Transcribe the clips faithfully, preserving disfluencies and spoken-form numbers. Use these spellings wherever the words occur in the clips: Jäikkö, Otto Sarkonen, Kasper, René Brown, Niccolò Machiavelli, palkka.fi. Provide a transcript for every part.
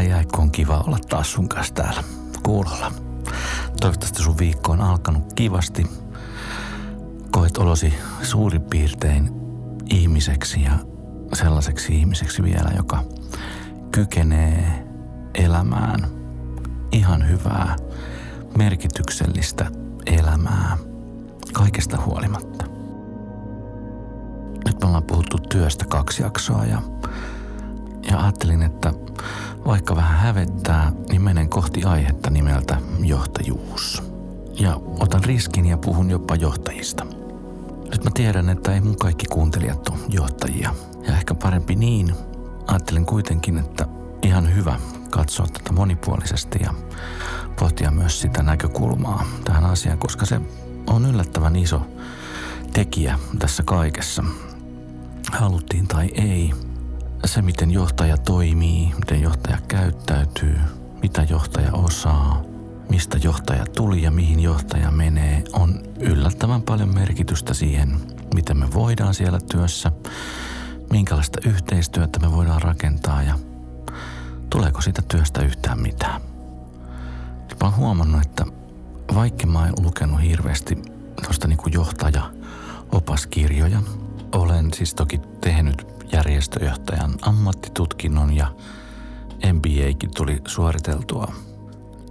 Hei Jäikkö, on kiva olla taas sun kanssa täällä kuulolla. Toivottavasti sun viikko on alkanut kivasti. Koet olosi suurin piirtein ihmiseksi ja sellaiseksi ihmiseksi vielä, joka kykenee elämään ihan hyvää, merkityksellistä elämää kaikesta huolimatta. Nyt me ollaan puhuttu työstä kaksi jaksoa ja, ja ajattelin, että vaikka vähän hävettää, niin menen kohti aihetta nimeltä johtajuus. Ja otan riskin ja puhun jopa johtajista. Nyt mä tiedän, että ei mun kaikki kuuntelijat ole johtajia. Ja ehkä parempi niin. Ajattelin kuitenkin, että ihan hyvä katsoa tätä monipuolisesti ja pohtia myös sitä näkökulmaa tähän asiaan, koska se on yllättävän iso tekijä tässä kaikessa. Haluttiin tai ei. Se, miten johtaja toimii, miten johtaja käyttäytyy, mitä johtaja osaa, mistä johtaja tuli ja mihin johtaja menee, on yllättävän paljon merkitystä siihen, miten me voidaan siellä työssä, minkälaista yhteistyötä me voidaan rakentaa ja tuleeko siitä työstä yhtään mitään. Mä oon huomannut, että vaikka mä en lukenut hirveästi tuosta niin kuin johtaja-opaskirjoja, olen siis toki tehnyt järjestöjohtajan ammattitutkinnon ja M B A:kin tuli suoriteltua.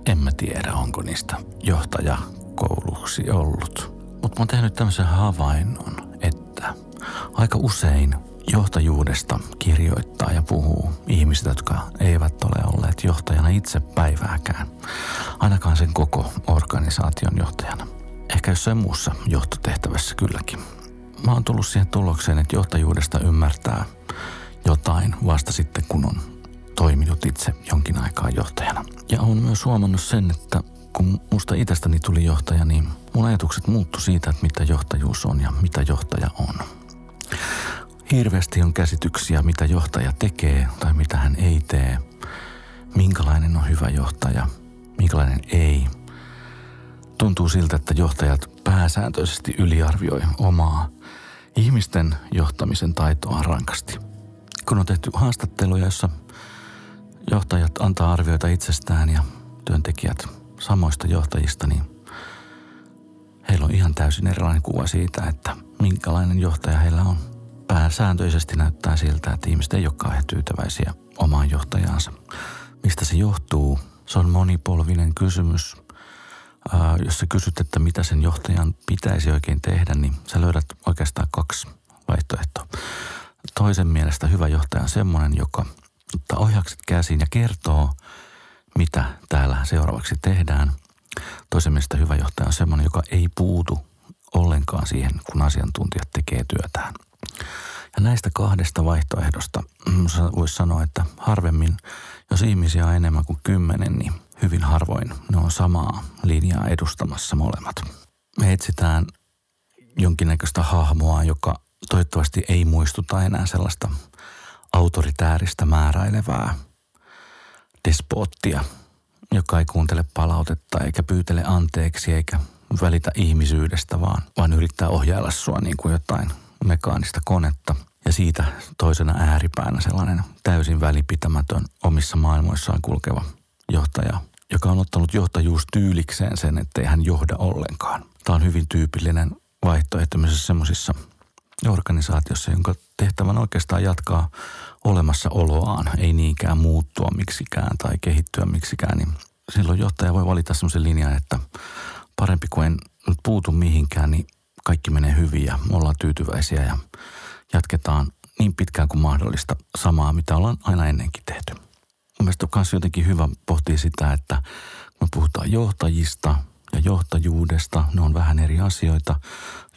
En mä tiedä, onko niistä johtajakouluksi ollut. Mutta mä oon tehnyt tämmöisen havainnon, että aika usein johtajuudesta kirjoittaa ja puhuu ihmiset, jotka eivät ole olleet johtajana itse päivääkään. Ainakaan sen koko organisaation johtajana. Ehkä jossain muussa johtotehtävässä kylläkin. Mä oon tullut siihen tulokseen, että johtajuudesta ymmärtää jotain vasta sitten, kun on toiminut itse jonkin aikaa johtajana. Ja oon myös huomannut sen, että kun musta itsestäni tuli johtaja, niin mun ajatukset muuttui siitä, että mitä johtajuus on ja mitä johtaja on. Hirveästi on käsityksiä, mitä johtaja tekee tai mitä hän ei tee. Minkälainen on hyvä johtaja, minkälainen ei. Tuntuu siltä, että johtajat pääsääntöisesti yliarvioi omaa ihmisten johtamisen taitoa rankasti. Kun on tehty haastatteluja, jossa johtajat antaa arvioita itsestään ja työntekijät samoista johtajista, niin heillä on ihan täysin erilainen kuva siitä, että minkälainen johtaja heillä on. Pääsääntöisesti näyttää siltä, että ihmiset ei olekaan he tyytyväisiä omaan johtajaansa. Mistä se johtuu? Se on monipolvinen kysymys. Ää, jos sä kysyt, että mitä sen johtajan pitäisi oikein tehdä, niin sä löydät oikeastaan kaksi vaihtoehtoa. Toisen mielestä hyvä johtaja on semmoinen, joka ottaa ohjakset käsiin ja kertoo, mitä täällä seuraavaksi tehdään. Toisen mielestä hyvä johtaja on semmoinen, joka ei puutu ollenkaan siihen, kun asiantuntijat tekee työtään. Ja näistä kahdesta vaihtoehdosta voisi sanoa, että harvemmin, jos ihmisiä on enemmän kuin kymmenen, niin hyvin harvoin ne on samaa linjaa edustamassa molemmat. Me etsitään jonkinnäköistä hahmoa, joka toivottavasti ei muistuta enää sellaista autoritääristä määräilevää despoottia, joka ei kuuntele palautetta eikä pyytele anteeksi eikä välitä ihmisyydestä, vaan, vaan yrittää ohjailla sua niin kuin jotain mekaanista konetta ja siitä toisena ääripäänä sellainen täysin välipitämätön omissa maailmoissaan kulkeva johtaja, joka on ottanut johtajuus tyylikseen sen, ettei hän johda ollenkaan. Tämä on hyvin tyypillinen vaihtoehto semmoisissa organisaatiossa, jonka tehtävän oikeastaan jatkaa olemassaoloaan, ei niinkään muuttua miksikään tai kehittyä miksikään, niin silloin johtaja voi valita semmoisen linjan, että parempi kuin en nyt puutu mihinkään, niin kaikki menee hyvin ja ollaan tyytyväisiä ja jatketaan niin pitkään kuin mahdollista samaa, mitä ollaan aina ennenkin tehty. Mun mielestä on myös jotenkin hyvä pohtia sitä, että kun me puhutaan johtajista ja johtajuudesta, ne on vähän eri asioita.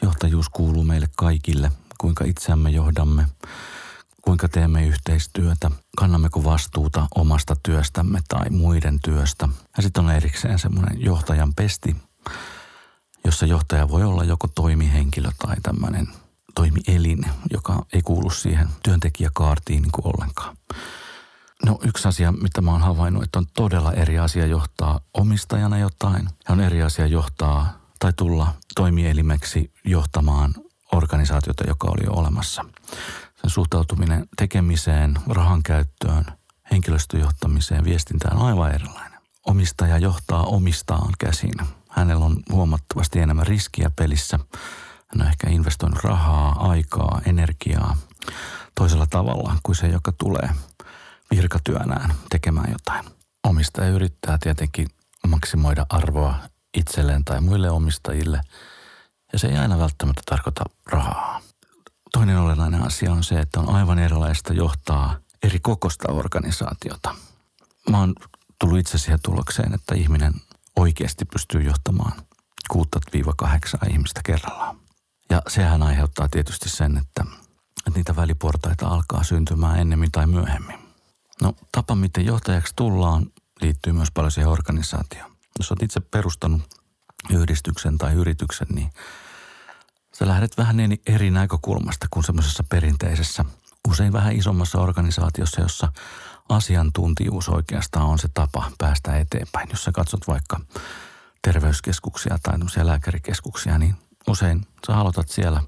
Johtajuus kuuluu meille kaikille, kuinka itseämme johdamme, kuinka teemme yhteistyötä, kannammeko vastuuta omasta työstämme tai muiden työstä. Ja sitten on erikseen semmoinen johtajan pesti, jossa johtaja voi olla joko toimihenkilö tai tämmöinen toimielin, joka ei kuulu siihen työntekijäkaartiin niin kuin ollenkaan. No yksi asia, mitä mä oon havainnut, että on todella eri asia johtaa omistajana jotain. Ja on eri asia johtaa tai tulla toimielimeksi johtamaan organisaatiota, joka oli jo olemassa. Sen suhtautuminen tekemiseen, rahankäyttöön, henkilöstöjohtamiseen, viestintään on aivan erilainen. Omistaja johtaa omistaan käsin. Hänellä on huomattavasti enemmän riskiä pelissä. Hän on ehkä investoinut rahaa, aikaa, energiaa toisella tavalla kuin se, joka tulee virkatyönään tekemään jotain. Omistaja yrittää tietenkin maksimoida arvoa itselleen tai muille omistajille, ja se ei aina välttämättä tarkoita rahaa. Toinen olennainen asia on se, että on aivan erilaista johtaa eri kokoista organisaatiota. Mä oon tullut itse siihen tulokseen, että ihminen oikeasti pystyy johtamaan kuusi kahdeksan ihmistä kerrallaan. Ja sehän aiheuttaa tietysti sen, että, että niitä väliportaita alkaa syntymään ennemmin tai myöhemmin. No tapa, miten johtajaksi tullaan, liittyy myös paljon siihen organisaatioon. Jos olet itse perustanut yhdistyksen tai yrityksen, niin sä lähdet vähän eri näkökulmasta kuin semmoisessa perinteisessä, usein vähän isommassa organisaatiossa, jossa asiantuntijuus oikeastaan on se tapa päästä eteenpäin. Jos sä katsot vaikka terveyskeskuksia tai tämmöisiä lääkärikeskuksia, niin usein sä aloitat siellä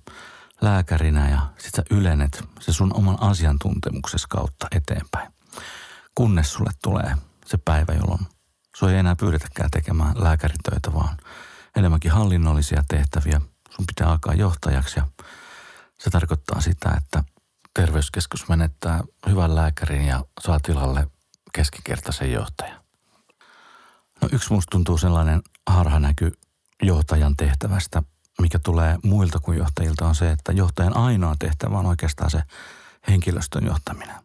lääkärinä ja sit sä ylenet se sun oman asiantuntemuksesi kautta eteenpäin. Kunnes sulle tulee se päivä, jolloin sua ei enää pyydetäkään tekemään lääkäritöitä, vaan enemmänkin hallinnollisia tehtäviä. Sun pitää alkaa johtajaksi ja se tarkoittaa sitä, että terveyskeskus menettää hyvän lääkärin ja saa tilalle keskikertaisen johtajan. No yksi musta tuntuu sellainen harhanäky johtajan tehtävästä, mikä tulee muilta kuin johtajilta, on se, että johtajan ainoa tehtävä on oikeastaan se henkilöstön johtaminen.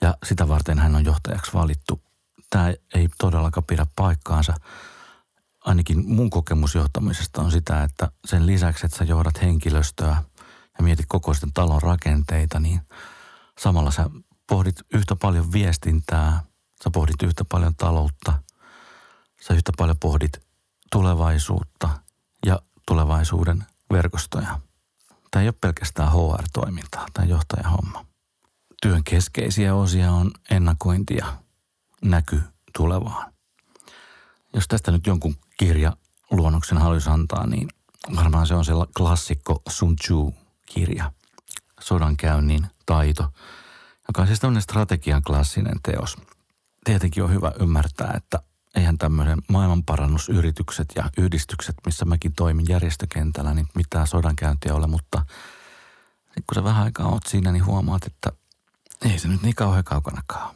Ja sitä varten hän on johtajaksi valittu. Tämä ei todellakaan pidä paikkaansa. Ainakin mun kokemus johtamisesta on sitä, että sen lisäksi, että sä johdat henkilöstöä ja mietit kokoisten talon rakenteita, niin samalla sä pohdit yhtä paljon viestintää, sä pohdit yhtä paljon taloutta, sä yhtä paljon pohdit tulevaisuutta ja tulevaisuuden verkostoja. Tämä ei ole pelkästään H R-toimintaa tai johtajahomma. Työn keskeisiä osia on ennakointi ja näky tulevaan. Jos tästä nyt jonkun kirjaluonnoksen haluaisi antaa, niin varmaan se on se klassikko Sun Tzu-kirja, sodankäynnin taito, joka on siis tämmöinen strategian klassinen teos. Tietenkin on hyvä ymmärtää, että eihän tämmöinen maailmanparannusyritykset ja yhdistykset, missä mäkin toimin järjestökentällä, niin mitään sodankäyntiä ole, mutta kun sä vähän aikaa oot siinä, niin huomaat, että ei se nyt niin kauhean kaukanakaan.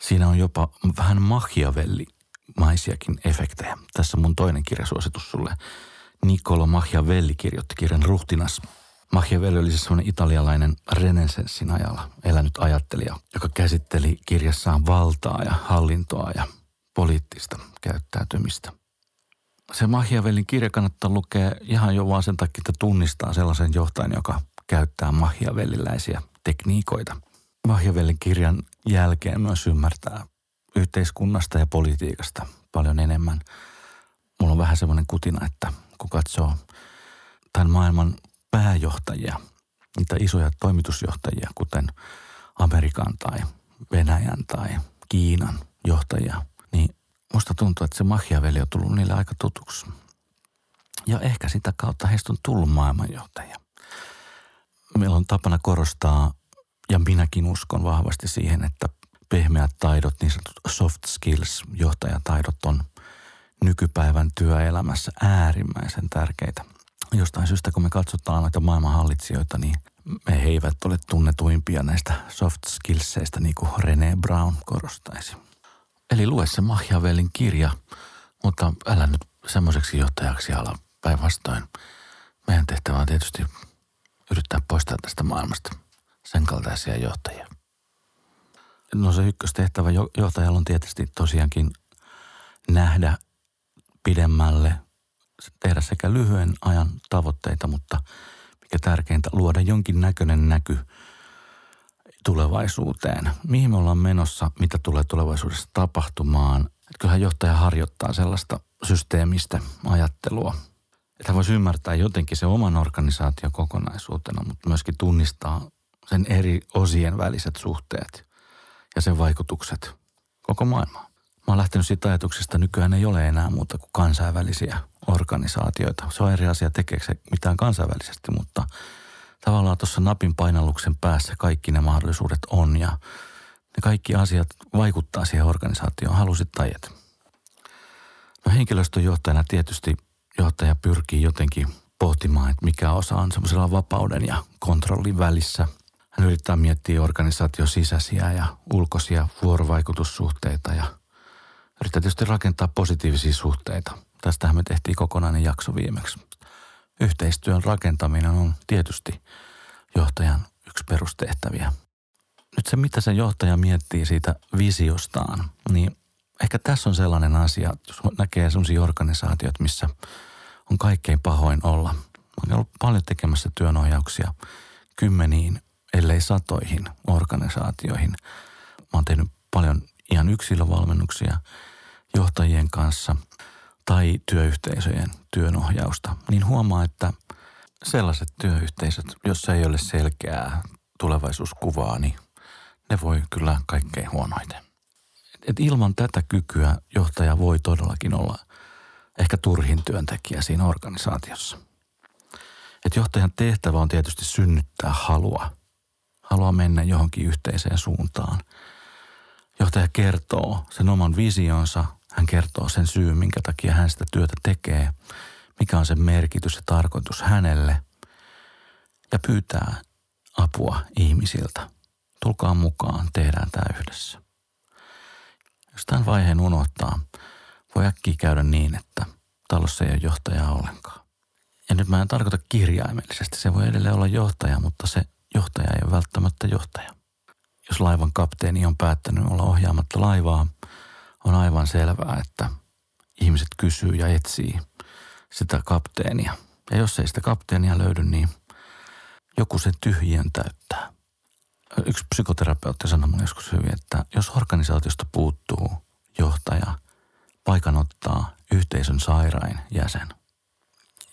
Siinä on jopa vähän machiavellimaisiakin efektejä. Tässä mun toinen kirjasuositus sulle. Niccolò Machiavelli kirjoitti kirjan Ruhtinas. Machiavelli oli siis sellainen italialainen renessenssin ajalla elänyt ajattelija, joka käsitteli kirjassaan valtaa ja hallintoa ja poliittista käyttäytymistä. Se Machiavellin kirja kannattaa lukea ihan jo vaan sen takia, että tunnistaa sellaisen johtajan, joka käyttää machiavelliläisiä tekniikoita. Machiavellin kirjan jälkeen myös ymmärtää yhteiskunnasta ja politiikasta paljon enemmän. Mulla on vähän semmoinen kutina, että kun katsoo tämän maailman pääjohtajia, niitä isoja toimitusjohtajia, kuten Amerikan tai Venäjän tai Kiinan johtajia, niin musta tuntuu, että se Machiavelli on tullut niille aika tutuksi. Ja ehkä sitä kautta heistä on tullut maailmanjohtajia. Meillä on tapana korostaa, ja minäkin uskon vahvasti siihen, että pehmeät taidot, niin sanotut soft skills, johtajataidot on nykypäivän työelämässä äärimmäisen tärkeitä. Jostain syystä, kun me katsotaan näitä maailmanhallitsijoita, niin me he eivät ole tunnetuimpia näistä soft skillseistä, niin kuin René Brown korostaisi. Eli lue se Machiavellin kirja, mutta älä nyt semmoiseksi johtajaksi ala, päinvastoin. Meidän tehtävä on tietysti yrittää poistaa tästä maailmasta sen kaltaisia johtajia. No se ykköstehtävä johtajalla on tietysti tosiaankin nähdä pidemmälle, tehdä sekä lyhyen ajan tavoitteita, mutta mikä tärkeintä, luoda jonkin näköinen näky tulevaisuuteen. Mihin me ollaan menossa, mitä tulee tulevaisuudessa tapahtumaan. Että kyllähän johtaja harjoittaa sellaista systeemistä ajattelua. Että voisi ymmärtää jotenkin se oman organisaation kokonaisuutena, mutta myöskin tunnistaa sen eri osien väliset suhteet ja sen vaikutukset koko maailmaan. Mä oon lähtenyt siitä ajatuksesta, nykyään ei ole enää muuta kuin kansainvälisiä organisaatioita. Se on eri asia, tekeekö se mitään kansainvälisesti, mutta tavallaan tuossa napin painalluksen päässä kaikki ne mahdollisuudet on ja Ne kaikki asiat vaikuttaa siihen organisaatioon, halusit tai et. No henkilöstöjohtajana tietysti johtaja pyrkii jotenkin pohtimaan, että mikä osa on semmoisella vapauden ja kontrollin välissä. Hän yrittää miettiä organisaation sisäisiä ja ulkoisia vuorovaikutussuhteita ja yrittää tietysti rakentaa positiivisia suhteita. Tästähän me tehtiin kokonainen jakso viimeksi. Yhteistyön rakentaminen on tietysti johtajan yksi perustehtäviä. Nyt se, mitä se johtaja miettii siitä visiostaan, niin ehkä tässä on sellainen asia, jos näkee sellaisia organisaatioita, missä on kaikkein pahoin olla. Olen ollut paljon tekemässä työnohjauksia kymmeniin, ellei satoihin organisaatioihin. Mä oon tehnyt paljon ihan yksilövalmennuksia johtajien kanssa tai työyhteisöjen työnohjausta. Niin huomaa, että sellaiset työyhteisöt, joissa ei ole selkeää tulevaisuuskuvaa, niin ne voi kyllä kaikkein huonoiten. Et ilman tätä kykyä johtaja voi todellakin olla ehkä turhin työntekijä siinä organisaatiossa. Et johtajan tehtävä on tietysti synnyttää halua. Halua mennä johonkin yhteiseen suuntaan. Johtaja kertoo sen oman visionsa. Hän kertoo sen syyn, minkä takia hän sitä työtä tekee. Mikä on sen merkitys ja tarkoitus hänelle. Ja pyytää apua ihmisiltä. Tulkaa mukaan, tehdään tämä yhdessä. Jos tämän vaiheen unohtaa, voi äkkiä käydä niin, että talossa ei ole johtajaa ollenkaan. Ja nyt mä en tarkoita kirjaimellisesti. Se voi edelleen olla johtaja, mutta se johtaja ei ole välttämättä johtaja. Jos laivan kapteeni on päättänyt olla ohjaamatta laivaa, on aivan selvää, että ihmiset kysyy ja etsii sitä kapteenia. Ja jos ei sitä kapteenia löydy, niin joku sen tyhjien täyttää. Yksi psykoterapeutti sanoi minulle joskus hyvin, että jos organisaatiosta puuttuu johtaja, paikan ottaa yhteisön sairain jäsen.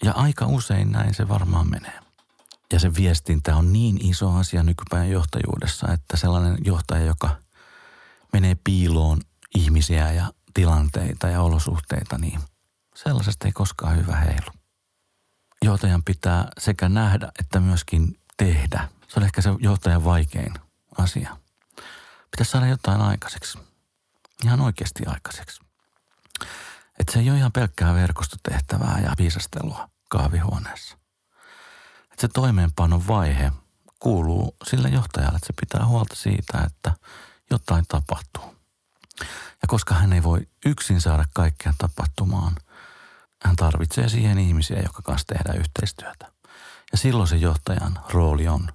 Ja aika usein näin se varmaan menee. Ja se viestintä on niin iso asia nykypäivän johtajuudessa, että sellainen johtaja, joka menee piiloon ihmisiä ja tilanteita ja olosuhteita, niin sellaisesta ei koskaan hyvä heilu. Johtajan pitää sekä nähdä että myöskin tehdä. Se on ehkä se johtajan vaikein asia. Pitäisi saada jotain aikaiseksi. Ihan oikeasti aikaiseksi. Että se ei ole ihan pelkkää verkostotehtävää ja viisastelua kahvihuoneessa. Että se toimeenpanon vaihe kuuluu sille johtajalle, että se pitää huolta siitä, että jotain tapahtuu. Ja koska hän ei voi yksin saada kaikkea tapahtumaan, hän tarvitsee siihen ihmisiä, jotka kanssa tehdään yhteistyötä. Ja silloin se johtajan rooli on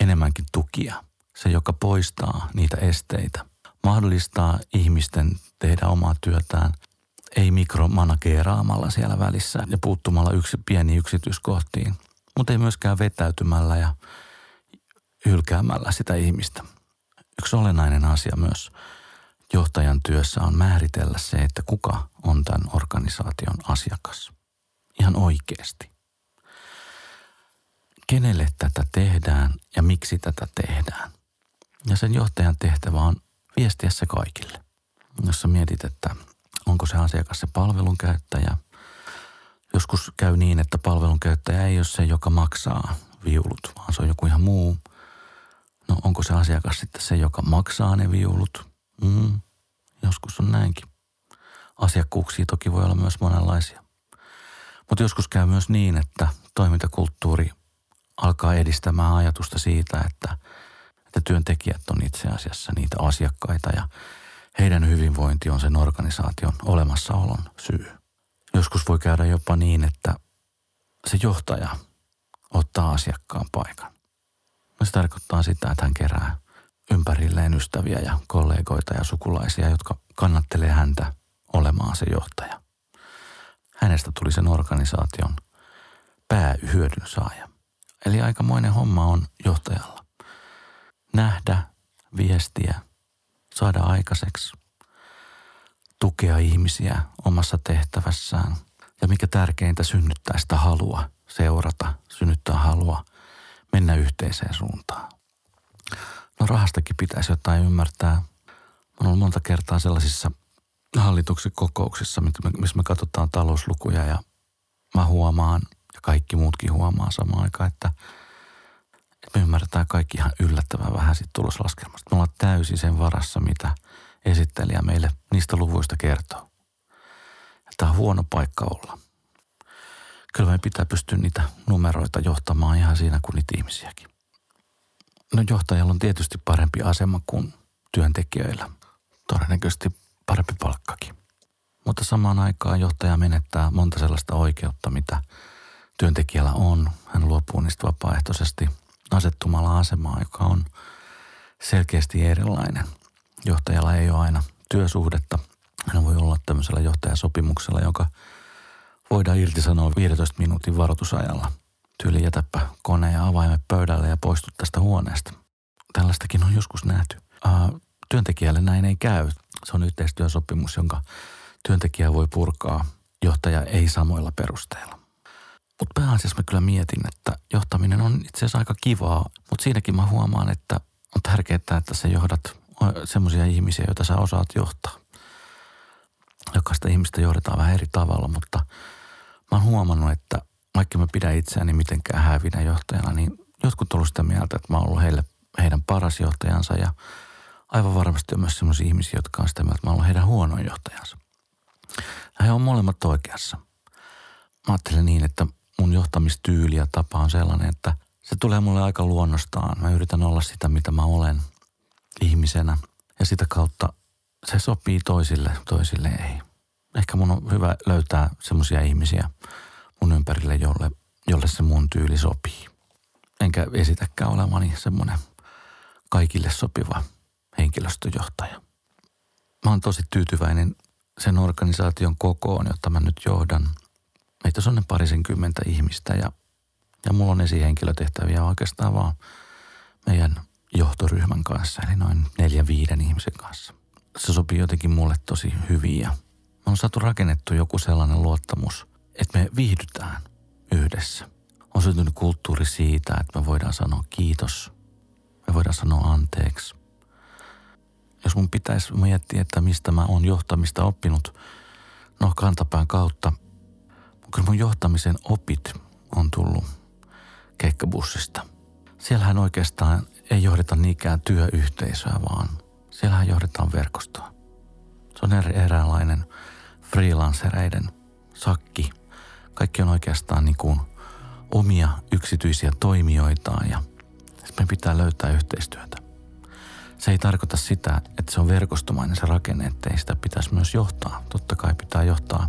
enemmänkin tukija. Se, joka poistaa niitä esteitä. Mahdollistaa ihmisten tehdä omaa työtään, ei mikromanageeraamalla siellä välissä ja puuttumalla yksi, pieniin yksityiskohtiin, mutta ei myöskään vetäytymällä ja hylkäämällä sitä ihmistä. Yksi olennainen asia myös johtajan työssä on määritellä se, että kuka on tämän organisaation asiakas. Ihan oikeasti. Kenelle tätä tehdään ja miksi tätä tehdään. Ja sen johtajan tehtävä on viestiä se kaikille. Jos sä mietit, että onko se asiakas se palvelun käyttäjä. Joskus käy niin, että palvelun käyttäjä ei ole se, joka maksaa viulut, vaan se on joku ihan muu. No onko se asiakas sitten se, joka maksaa ne viulut? Mm, joskus on näinkin. Asiakkuuksia toki voi olla myös monenlaisia. Mutta joskus käy myös niin, että toimintakulttuuri alkaa edistämään ajatusta siitä, että, että työntekijät on itse asiassa niitä asiakkaita ja heidän hyvinvointi on sen organisaation olemassaolon syy. Joskus voi käydä jopa niin, että se johtaja ottaa asiakkaan paikan. Se tarkoittaa sitä, että hän kerää ympärilleen ystäviä ja kollegoita ja sukulaisia, jotka kannattelee häntä olemaan se johtaja. Hänestä tuli sen organisaation päähyödyn saaja. Eli aikamoinen homma on johtajalla. Nähdä, viestiä, saada aikaiseksi, tukea ihmisiä omassa tehtävässään ja mikä tärkeintä synnyttää sitä halua, seurata, synnyttää halua, mennä yhteiseen suuntaan. No rahastakin pitäisi jotain ymmärtää. Olen ollut monta kertaa sellaisissa hallituksen kokouksissa, missä me katsotaan talouslukuja ja mä huomaan ja kaikki muutkin huomaa samaan aikaan, että me tämä kaikki ihan yllättävän vähän siitä tuloslaskelmasta. Me ollaan täysin sen varassa, mitä esittelijä meille niistä luvuista kertoo. Tämä on huono paikka olla. Kyllä meidän pitää pystyä niitä numeroita johtamaan ihan siinä kuin niitä ihmisiäkin. No johtajalla on tietysti parempi asema kuin työntekijöillä. Todennäköisesti parempi palkkakin. Mutta samaan aikaan johtaja menettää monta sellaista oikeutta, mitä työntekijällä on. Hän luopuu niistä vapaaehtoisesti asettumalla asemaan, joka on selkeästi erilainen. Johtajalla ei ole aina työsuhdetta. Hän voi olla tämmöisellä johtajasopimuksella, joka voidaan irtisanoa viidentoista minuutin varoitusajalla. Tyyli jätäpä kone ja avaimet pöydälle ja poistu tästä huoneesta. Tällaistakin on joskus nähty. Ää, työntekijälle näin ei käy. Se on yhteistyösopimus, jonka työntekijä voi purkaa. Johtaja ei samoilla perusteilla. Mutta pääasiassa mä kyllä mietin, että johtaminen on itse asiassa aika kivaa. Mutta siinäkin mä huomaan, että on tärkeää, että sä johdat semmoisia ihmisiä, joita sä osaat johtaa. Jokaista ihmistä johdetaan vähän eri tavalla, mutta mä oon huomannut, että vaikka mä pidän itseäni mitenkään hävinä johtajana, niin jotkut on ollut sitä mieltä, että mä oon ollut heille, heidän paras johtajansa ja aivan varmasti on myös sellaisia ihmisiä, jotka on sitä mieltä, että mä oon ollut heidän huonoin johtajansa. Ja he on molemmat oikeassa. Mä ajattelen niin, että mun johtamistyyli ja tapa on sellainen, että se tulee mulle aika luonnostaan. Mä yritän olla sitä, mitä mä olen ihmisenä ja sitä kautta se sopii toisille, toisille ei. Ehkä mun on hyvä löytää semmoisia ihmisiä mun ympärille, jolle, jolle se mun tyyli sopii. Enkä esitäkään olevani semmoinen kaikille sopiva henkilöstöjohtaja. Mä oon tosi tyytyväinen sen organisaation kokoon, jota mä nyt johdan. Meitä on ne parisenkymmentä ihmistä ja, ja mulla on esihenkilötehtäviä oikeastaan vaan meidän johtoryhmän kanssa, eli noin neljän viiden ihmisen kanssa. Se sopii jotenkin mulle tosi hyvin ja me on saatu rakennettu joku sellainen luottamus, että me viihdytään yhdessä. On syntynyt kulttuuri siitä, että me voidaan sanoa kiitos, me voidaan sanoa anteeksi. Jos mun pitäisi miettiä, että mistä mä oon johtamista oppinut, no kantapään kautta, kyllä mun johtamisen opit on tullut keikkabussista. Siellähän oikeastaan ei johdeta niinkään työyhteisöä, vaan siellähän johdetaan verkostoa. Se on eräänlainen freelancereiden sakki. Kaikki on oikeastaan niin kuin omia yksityisiä toimijoitaan ja me pitää löytää yhteistyötä. Se ei tarkoita sitä, että se on verkostomainen se rakenne, ettei sitä pitäisi myös johtaa. Totta kai pitää johtaa,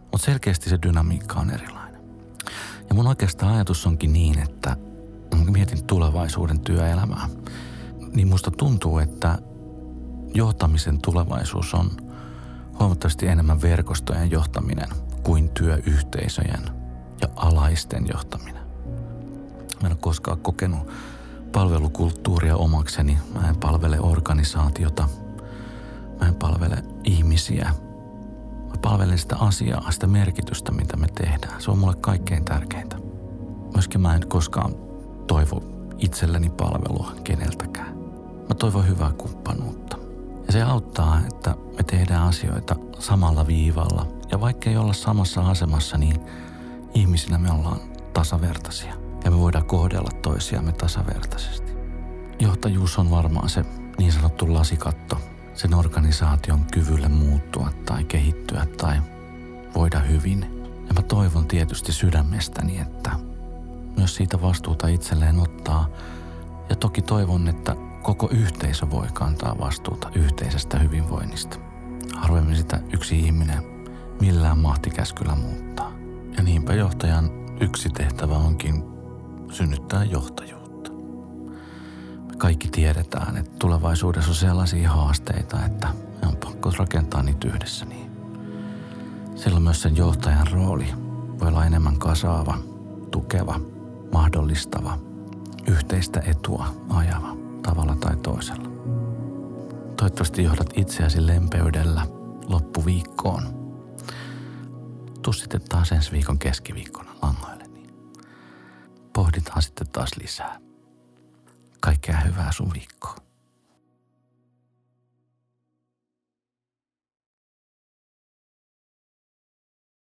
mutta selkeästi se dynamiikka on erilainen. Ja mun oikeastaan ajatus onkin niin, että mietin tulevaisuuden työelämää. Niin musta tuntuu, että johtamisen tulevaisuus on huomattavasti enemmän verkostojen johtaminen kuin työyhteisöjen ja alaisten johtaminen. Mä en ole koskaan kokenut palvelukulttuuria omakseni. Mä en palvele organisaatiota. Mä en palvele ihmisiä. Mä palvelen sitä asiaa, sitä merkitystä, mitä me tehdään. Se on mulle kaikkein tärkeintä. Myöskin mä en koskaan toivo itselleni palvelua keneltäkään. Mä toivon hyvää kumppanuutta. Ja se auttaa, että me tehdään asioita samalla viivalla. Ja vaikka ei olla samassa asemassa, niin ihmisinä me ollaan tasavertaisia. Ja me voidaan kohdella toisiamme tasavertaisesti. Johtajuus on varmaan se niin sanottu lasikatto. Sen organisaation kyvylle muuttua tai kehittyä tai voida hyvin. Ja mä toivon tietysti sydämestäni, että myös siitä vastuuta itselleen ottaa. Ja toki toivon, että koko yhteisö voi kantaa vastuuta yhteisestä hyvinvoinnista. Harvemmin sitä yksi ihminen millään mahtikäskyllä muuttaa. Ja niinpä johtajan yksi tehtävä onkin synnyttää johtajuutta. Me kaikki tiedetään, että tulevaisuudessa on sellaisia haasteita, että me on pakko rakentaa niitä yhdessä niin. Silloin myös sen johtajan rooli voi olla enemmän kasaava, tukeva, mahdollistava, yhteistä etua ajava. Tavalla tai toisella. Toivottavasti johdat itseäsi lempeydellä loppuviikkoon. Tuu sitten taas ensi viikon keskiviikkona langoille, niin pohditaan sitten taas lisää. Kaikkea hyvää sun viikkoon.